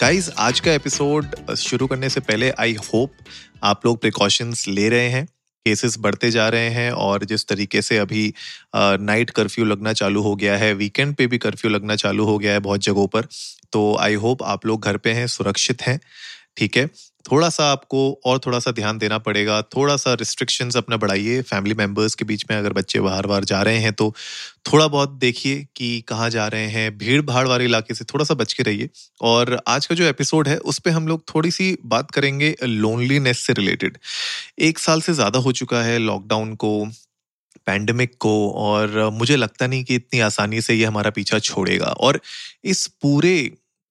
Guys, आज का episode शुरू करने से पहले आई होप आप लोग प्रिकॉशंस ले रहे हैं। केसेस बढ़ते जा रहे हैं और जिस तरीके से अभी नाइट कर्फ्यू लगना चालू हो गया है, वीकेंड पे भी कर्फ्यू लगना चालू हो गया है बहुत जगहों पर, तो आई होप आप लोग घर पे हैं, सुरक्षित हैं। ठीक है, थोड़ा सा आपको और थोड़ा सा ध्यान देना पड़ेगा, थोड़ा सा रिस्ट्रिक्शंस अपना बढ़ाइए। फैमिली मेम्बर्स के बीच में अगर बच्चे बाहर जा रहे हैं तो थोड़ा बहुत देखिए कि कहाँ जा रहे हैं, भीड़ भाड़ वाले इलाके से थोड़ा सा बच के रहिए। और आज का जो एपिसोड है उस पे हम लोग थोड़ी सी बात करेंगे लोनलीनेस से रिलेटेड। 1 साल से ज़्यादा हो चुका है लॉकडाउन को, पैंडमिक को, और मुझे लगता नहीं कि इतनी आसानी से ये हमारा पीछा छोड़ेगा। और इस पूरे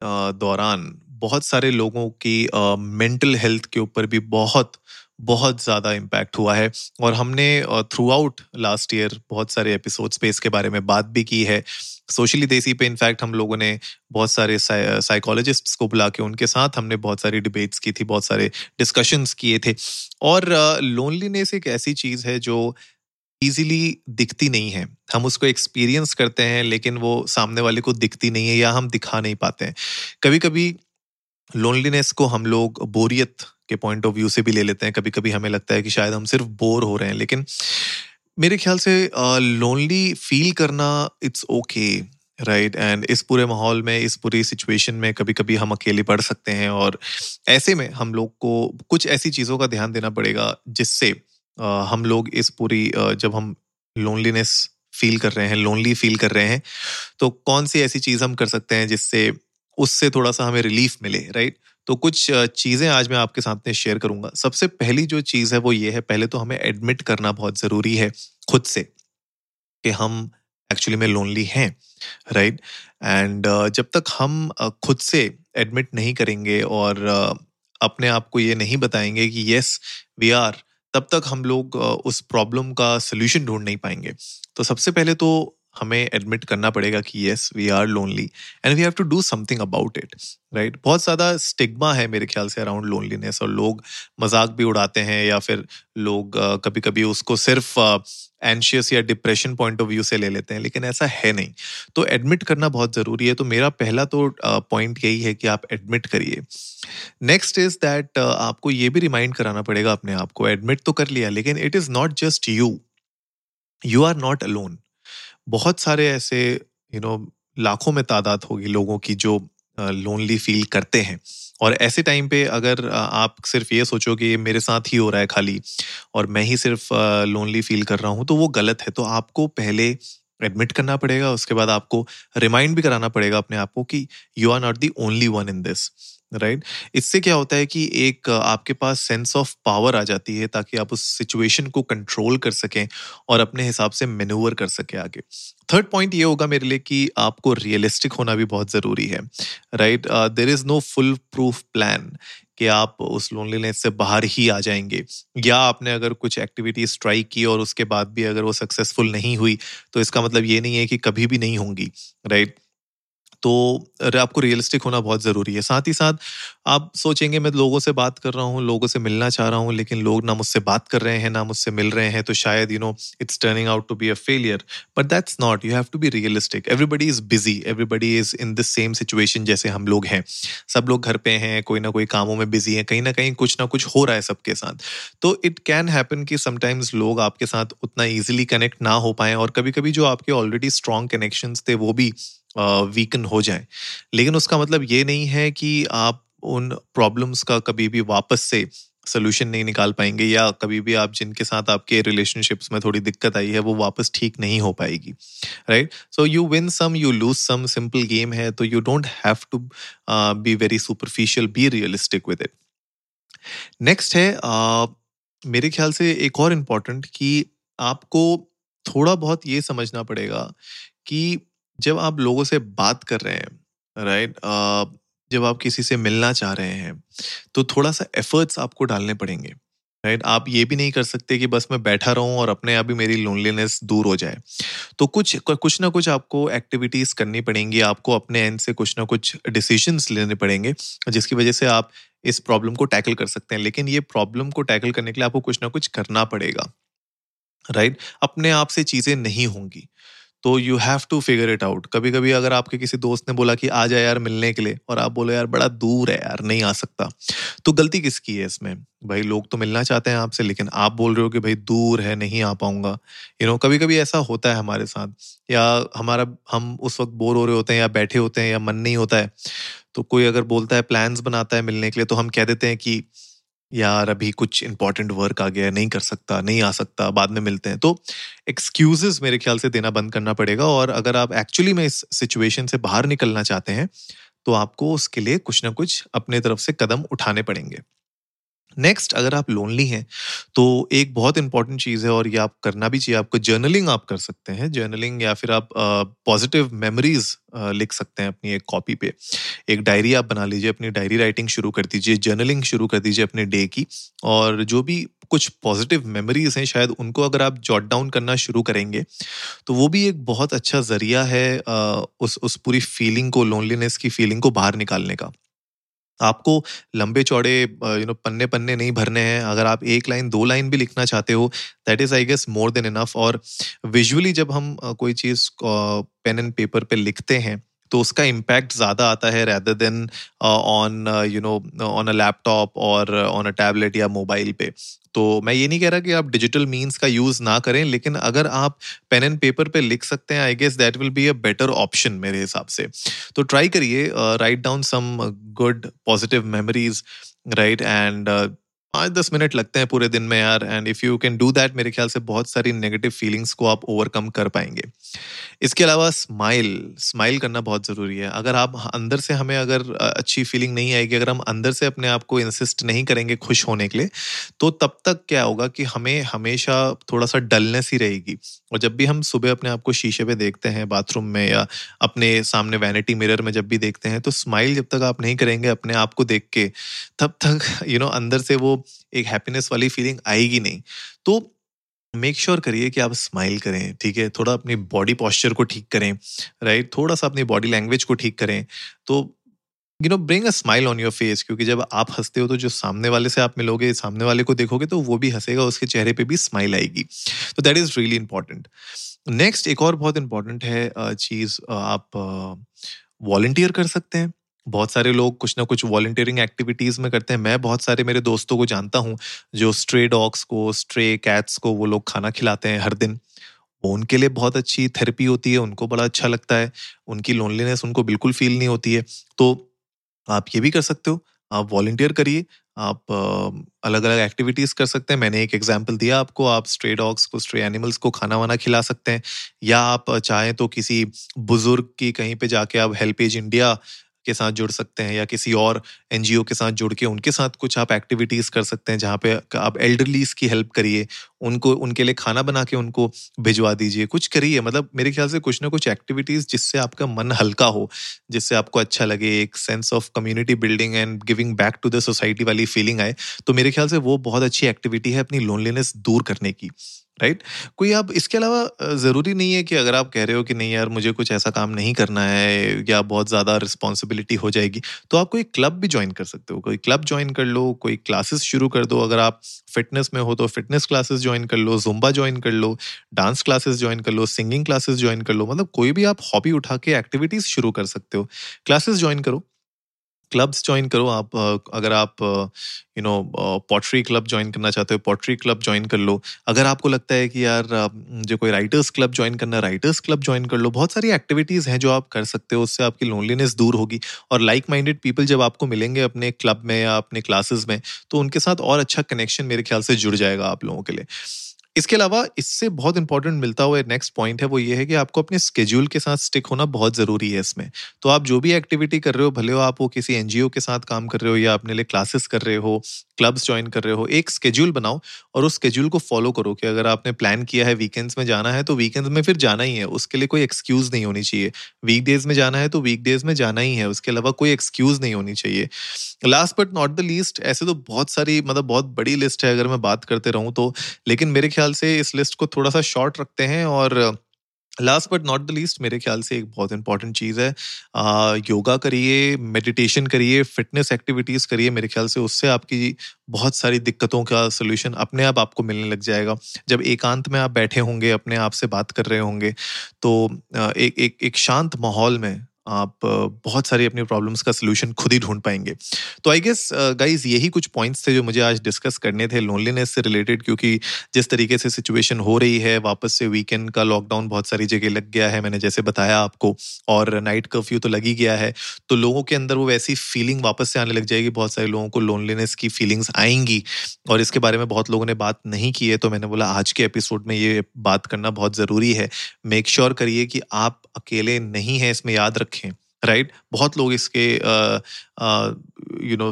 दौरान बहुत सारे लोगों की मेंटल हेल्थ के ऊपर भी बहुत ज़्यादा इम्पैक्ट हुआ है। और हमने थ्रू आउट लास्ट ईयर बहुत सारे एपिसोड्स पे इसके बारे में बात भी की है। सोशली देसी पे इनफैक्ट हम लोगों ने बहुत सारे साइकोलॉजिस्ट्स को बुला के उनके साथ हमने बहुत सारी डिबेट्स की थी, बहुत सारे डिस्कशंस किए थे। और लोनलीनेस एक ऐसी चीज़ है जो ईजिली दिखती नहीं है। हम उसको एक्सपीरियंस करते हैं लेकिन वो सामने वाले को दिखती नहीं है या हम दिखा नहीं पाते हैं। कभी कभी लोनलीनेस को हम लोग बोरियत के पॉइंट ऑफ व्यू से भी ले लेते हैं। कभी कभी हमें लगता है कि शायद हम सिर्फ बोर हो रहे हैं, लेकिन मेरे ख्याल से लोनली फील करना इट्स ओके, राइट? एंड इस पूरे माहौल में, इस पूरी सिचुएशन में कभी कभी हम अकेले पड़ सकते हैं और ऐसे में हम लोग को कुछ ऐसी चीज़ों का ध्यान देना पड़ेगा जिससे हम लोग इस पूरी जब हम लोनलीनेस फील कर रहे हैं, लोनली फील कर रहे हैं, तो कौन सी ऐसी चीज़ हम कर सकते हैं जिससे उससे थोड़ा सा हमें रिलीफ मिले, राइट? तो कुछ चीज़ें आज मैं आपके सामने शेयर करूंगा। सबसे पहली जो चीज़ है वो ये है, पहले तो हमें एडमिट करना बहुत ज़रूरी है खुद से कि हम एक्चुअली में लोनली हैं, राइट? एंड जब तक हम खुद से एडमिट नहीं करेंगे और अपने आप को ये नहीं बताएंगे कि येस वी आर, तब तक हम लोग उस प्रॉब्लम का सोल्यूशन ढूंढ नहीं पाएंगे। तो सबसे पहले तो हमें एडमिट करना पड़ेगा कि yes we are lonely and we have to do something about it, right? बहुत ज़्यादा स्टिग्मा है मेरे ख्याल से अराउंड लोनलीनेस, और लोग मजाक भी उड़ाते हैं या फिर लोग कभी कभी उसको सिर्फ एंशियस या डिप्रेशन पॉइंट ऑफ व्यू से ले लेते हैं, लेकिन ऐसा है नहीं। तो एडमिट करना बहुत ज़रूरी है। तो मेरा पहला तो पॉइंट यही है कि आप एडमिट करिए। नेक्स्ट इज़ दैट आपको ये भी रिमाइंड कराना पड़ेगा अपने आप को, एडमिट तो कर लिया लेकिन it is not just you, you are not alone. बहुत सारे ऐसे लाखों में तादाद होगी लोगों की जो लोनली फील करते हैं। और ऐसे टाइम पे अगर आप सिर्फ ये सोचो कि मेरे साथ ही हो रहा है खाली और मैं ही सिर्फ लोनली फील कर रहा हूँ, तो वो गलत है। तो आपको पहले एडमिट करना पड़ेगा, उसके बाद आपको रिमाइंड भी कराना पड़ेगा अपने आप को कि you are not the only one in this, right? इससे क्या होता है कि एक आपके पास सेंस ऑफ पावर आ जाती है ताकि आप उस सिचुएशन को कंट्रोल कर सकें और अपने हिसाब से मैन्यूवर कर सकें आगे। थर्ड पॉइंट ये होगा मेरे लिए कि आपको रियलिस्टिक होना भी बहुत ज़रूरी है, right? There is no foolproof plan कि आप उस लोनलीनेस से बाहर ही आ जाएंगे, या आपने अगर कुछ एक्टिविटीज़ ट्राई की और उसके बाद भी अगर वो सक्सेसफुल नहीं हुई तो इसका मतलब ये नहीं है कि कभी भी नहीं होंगी, राइट? तो आपको रियलिस्टिक होना बहुत ज़रूरी है। साथ ही साथ आप सोचेंगे मैं लोगों से बात कर रहा हूँ, लोगों से मिलना चाह रहा हूँ, लेकिन लोग ना मुझसे बात कर रहे हैं ना मुझसे मिल रहे हैं, तो शायद it's turning out to be a failure. But that's not, you have to be realistic. Everybody is busy, everybody is in the same situation जैसे हम लोग हैं। सब लोग घर पे हैं, कोई ना कोई कामों में बिजी हैं, कहीं ना कहीं कुछ ना कुछ हो रहा है सबके साथ। तो इट कैन हैपन कि समटाइम्स लोग आपके साथ उतना ईजिली कनेक्ट ना हो पाएँ और कभी कभी जो आपके ऑलरेडी स्ट्रॉन्ग कनेक्शंस थे वो भी वीकन हो जाए। लेकिन उसका मतलब ये नहीं है कि आप उन प्रॉब्लम्स का कभी भी वापस से सोल्यूशन नहीं निकाल पाएंगे, या कभी भी आप जिनके साथ आपके रिलेशनशिप्स में थोड़ी दिक्कत आई है वो वापस ठीक नहीं हो पाएगी, right? So you win some you lose some, simple game है। तो you don't have to be very superficial, be realistic with it. Next है मेरे ख्याल से एक और इम्पॉर्टेंट कि आपको थोड़ा बहुत ये समझना पड़ेगा कि जब आप लोगों से बात कर रहे हैं, राइट, जब आप किसी से मिलना चाह रहे हैं तो थोड़ा सा एफर्ट्स आपको डालने पड़ेंगे। राइट। आप ये भी नहीं कर सकते कि बस मैं बैठा रहूं और अपने आप ही मेरी लोनलीनेस दूर हो जाए। तो कुछ ना कुछ आपको एक्टिविटीज़ करनी पड़ेंगी, आपको अपने एंड से कुछ ना कुछ डिसीजंस लेने पड़ेंगे जिसकी वजह से आप इस प्रॉब्लम को टैकल कर सकते हैं। लेकिन ये प्रॉब्लम को टैकल करने के लिए आपको कुछ ना कुछ करना पड़ेगा, राइट। अपने आप से चीज़ें नहीं होंगी, तो you have to figure it out. कभी कभी अगर आपके किसी दोस्त ने बोला कि आ जा यार मिलने के लिए, और आप बोलो यार बड़ा दूर है यार नहीं आ सकता, तो गलती किसकी है इसमें? भाई लोग तो मिलना चाहते हैं आपसे, लेकिन आप बोल रहे हो कि भाई दूर है नहीं आ पाऊंगा। कभी कभी ऐसा होता है हमारे साथ, या हम उस वक्त बोर हो रहे होते हैं या बैठे होते हैं या मन नहीं होता है, तो कोई अगर बोलता है प्लान्स बनाता है मिलने के लिए, तो हम कह देते हैं कि यार अभी कुछ इंपॉर्टेंट वर्क आ गया है, नहीं कर सकता, नहीं आ सकता, बाद में मिलते हैं। तो एक्सक्यूजेस मेरे ख्याल से देना बंद करना पड़ेगा, और अगर आप एक्चुअली में इस सिचुएशन से बाहर निकलना चाहते हैं तो आपको उसके लिए कुछ ना कुछ अपने तरफ से कदम उठाने पड़ेंगे। नेक्स्ट, अगर आप लोनली हैं तो एक बहुत इंपॉर्टेंट चीज़ है और ये आप करना भी चाहिए आपको, जर्नलिंग आप कर सकते हैं। जर्नलिंग या फिर आप पॉजिटिव मेमोरीज लिख सकते हैं अपनी एक कॉपी पे। एक डायरी आप बना लीजिए, अपनी डायरी राइटिंग शुरू कर दीजिए, जर्नलिंग शुरू कर दीजिए अपने डे की, और जो भी कुछ पॉजिटिव मेमोरीज हैं शायद उनको अगर आप जॉट डाउन करना शुरू करेंगे तो वो भी एक बहुत अच्छा जरिया है उस पूरी फीलिंग को, लोनलीनेस की फीलिंग को बाहर निकालने का। आपको लंबे चौड़े पन्ने पन्ने नहीं भरने हैं, अगर आप एक लाइन दो लाइन भी लिखना चाहते हो that is I guess more than enough. और विजुअली जब हम कोई चीज़ पेन एंड पेपर पे लिखते हैं तो उसका इम्पैक्ट ज़्यादा आता है rather than on a laptop और ऑन अ टैबलेट या मोबाइल पे। तो मैं ये नहीं कह रहा कि आप डिजिटल मीन्स का यूज़ ना करें, लेकिन अगर आप पेन एंड पेपर पे लिख सकते हैं I guess that will be a better option मेरे हिसाब से। तो ट्राई करिए, write down some good positive memories, right. And 5-10 minute लगते हैं पूरे दिन में यार, and if you can do that मेरे ख्याल से बहुत सारी नेगेटिव फीलिंग्स को आप ओवरकम कर पाएंगे। इसके अलावा स्माइल करना बहुत ज़रूरी है। अगर आप अंदर से, हमें अगर अच्छी फीलिंग नहीं आएगी, अगर हम अंदर से अपने आप को इंसिस्ट नहीं करेंगे खुश होने के लिए, तो तब तक क्या होगा कि हमें हमेशा थोड़ा सा डलनेस ही रहेगी। और जब भी हम सुबह अपने आप को शीशे पे देखते हैं, बाथरूम में या अपने सामने वैनिटी मिरर में जब भी देखते हैं, तो स्माइल जब तक आप नहीं करेंगे अपने आप को देख के, तब तक अंदर से वो एक हैप्पीनेस वाली फीलिंग आएगी नहीं। तो मेक श्योर करिए कि आप स्माइल करें, ठीक है। थोड़ा अपनी बॉडी पॉस्चर को ठीक करें, राइट। थोड़ा सा अपनी बॉडी लैंग्वेज को ठीक करें। तो bring a smile on your face, क्योंकि जब आप हंसते हो तो जो सामने वाले से आप मिलोगे, सामने वाले को देखोगे तो वो भी हंसेगा, उसके चेहरे पे भी स्माइल आएगी। तो that is really important. Next, एक और बहुत इंपॉर्टेंट है चीज़, आप वॉलंटियर कर सकते हैं। बहुत सारे लोग कुछ ना कुछ वॉलंटियरिंग एक्टिविटीज़ में करते हैं। मैं बहुत सारे मेरे दोस्तों को जानता हूँ जो स्ट्रे डॉग्स को, स्ट्रे कैट्स को वो लोग खाना खिलाते हैं हर दिन। वो उनके लिए बहुत अच्छी थेरेपी होती है, उनको बड़ा अच्छा लगता है, उनकी लोनलीनेस उनको बिल्कुल फील नहीं होती है। तो आप ये भी कर सकते हो, आप वॉलंटियर करिए, आप अलग अलग एक्टिविटीज़ कर सकते हैं। मैंने एक एग्जांपल दिया आपको, आप स्ट्रे डॉग्स को, स्ट्रे एनिमल्स को खाना वाना खिला सकते हैं, या आप चाहें तो किसी बुजुर्ग की कहीं पे जाके आप हेल्पेज इंडिया के साथ जुड़ सकते हैं, या किसी और एनजीओ के साथ जुड़ के उनके साथ कुछ आप एक्टिविटीज़ कर सकते हैं जहाँ पे आप एल्डरलीज़ की हेल्प करिए, उनको उनके लिए खाना बना के उनको भिजवा दीजिए। कुछ करिए, मेरे ख्याल से कुछ ना कुछ एक्टिविटीज़ जिससे आपका मन हल्का हो, जिससे आपको अच्छा लगे, एक sense of community building and giving back to the society वाली फीलिंग आए। तो मेरे ख्याल से वो बहुत अच्छी एक्टिविटी है अपनी लोनलीनेस दूर करने की, राइट। कोई आप, इसके अलावा ज़रूरी नहीं है कि अगर आप कह रहे हो कि नहीं यार मुझे कुछ ऐसा काम नहीं करना है या बहुत ज़्यादा रिस्पॉन्सिबिलिटी हो जाएगी, तो आप कोई क्लब भी ज्वाइन कर सकते हो। कोई क्लब ज्वाइन कर लो, कोई क्लासेस शुरू कर दो। अगर आप फिटनेस में हो तो फिटनेस क्लासेस ज्वाइन कर लो, जुम्बा ज्वाइन कर लो, डांस क्लासेस ज्वाइन कर लो, सिंगिंग क्लासेस ज्वाइन कर लो। कोई भी आप हॉबी उठा के एक्टिविटीज़ शुरू कर सकते हो। क्लासेस ज्वाइन करो, क्लब्स ज्वाइन करो। आप अगर आप पॉटरी क्लब ज्वाइन करना चाहते हो, पॉटरी क्लब ज्वाइन कर लो। अगर आपको लगता है कि यार जो कोई राइटर्स क्लब ज्वाइन करना, राइटर्स क्लब ज्वाइन कर लो। बहुत सारी एक्टिविटीज़ हैं जो आप कर सकते हो, उससे आपकी लोनलीनेस दूर होगी। और लाइक माइंडेड पीपल जब आपको मिलेंगे अपने क्लब में या अपने क्लासेस में, तो उनके साथ और अच्छा कनेक्शन मेरे ख्याल से जुड़ जाएगा आप लोगों के लिए। इसके अलावा इससे बहुत इंपॉर्टेंट मिलता हुआ नेक्स्ट पॉइंट है, वो ये है कि आपको अपने स्केड्यूल के साथ स्टिक होना बहुत ज़रूरी है इसमें। तो आप जो भी एक्टिविटी कर रहे हो, भले हो आप वो किसी एनजीओ के साथ काम कर रहे हो या अपने लिए क्लासेस कर रहे हो, क्लब्स ज्वाइन कर रहे हो, एक स्केड्यूल बनाओ और उस स्केड्यूल को फॉलो करो कि अगर आपने प्लान किया है वीकेंड्स में जाना है तो वीकेंड्स में फिर जाना ही है, उसके लिए कोई एक्सक्यूज़ नहीं होनी चाहिए। वीकडेज़ में जाना है तो वीकडेज़ में जाना ही है, उसके अलावा कोई एक्सक्यूज़ नहीं होनी चाहिए। Last but not the least, ऐसे तो बहुत सारी मतलब बहुत बड़ी लिस्ट है अगर मैं बात करते रहूँ तो, लेकिन मेरे ख्याल से इस लिस्ट को थोड़ा सा शॉर्ट रखते हैं। और last but not the least, मेरे ख्याल से एक बहुत इंपॉर्टेंट चीज़ है, योगा करिए, मेडिटेशन करिए, फिटनेस एक्टिविटीज़ करिए। मेरे ख्याल से उससे आपकी बहुत सारी दिक्कतों का सोल्यूशन अपने आप आपको मिलने लग जाएगा। जब एकांत में आप बैठे होंगे, अपने आप से बात कर रहे होंगे, तो एक शांत माहौल में आप बहुत सारी अपनी प्रॉब्लम्स का सोल्यूशन खुद ही ढूंढ पाएंगे। तो आई गेस गाइज यही कुछ पॉइंट्स थे जो मुझे आज डिस्कस करने थे लोनलीनेस से रिलेटेड, क्योंकि जिस तरीके से सिचुएशन हो रही है, वापस से वीकेंड का लॉकडाउन बहुत सारी जगह लग गया है, मैंने जैसे बताया आपको, और नाइट कर्फ्यू तो लग ही गया है, तो लोगों के अंदर वो वैसी फीलिंग वापस से आने लग जाएगी, बहुत सारे लोगों को लोनलीनेस की फीलिंग्स आएंगी और इसके बारे में बहुत लोगों ने बात नहीं की है। तो मैंने बोला आज के एपिसोड में ये बात करना बहुत ज़रूरी है। मेक श्योर करिए कि आप अकेले नहीं हैं, इसमें याद रखें, राइट? बहुत लोग इसके यू नो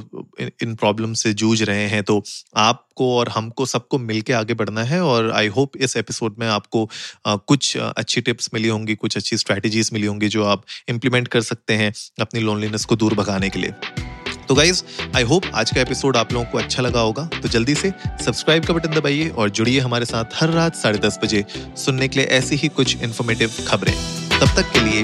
इन प्रॉब्लम से जूझ रहे हैं, तो आपको और हमको सबको मिलके आगे बढ़ना है। और आई होप इस एपिसोड में आपको कुछ अच्छी टिप्स मिली होंगी, कुछ अच्छी स्ट्रैटेजीज मिली होंगी जो आप इम्प्लीमेंट कर सकते हैं अपनी लोनलीनेस को दूर भगाने के लिए। तो गाइज आई होप आज का एपिसोड आप लोगों को अच्छा लगा होगा, तो जल्दी से सब्सक्राइब का बटन दबाइए और जुड़िए हमारे साथ हर रात 10:30 बजे सुनने के लिए ऐसी ही कुछ इन्फॉर्मेटिव खबरें। तब तक के लिए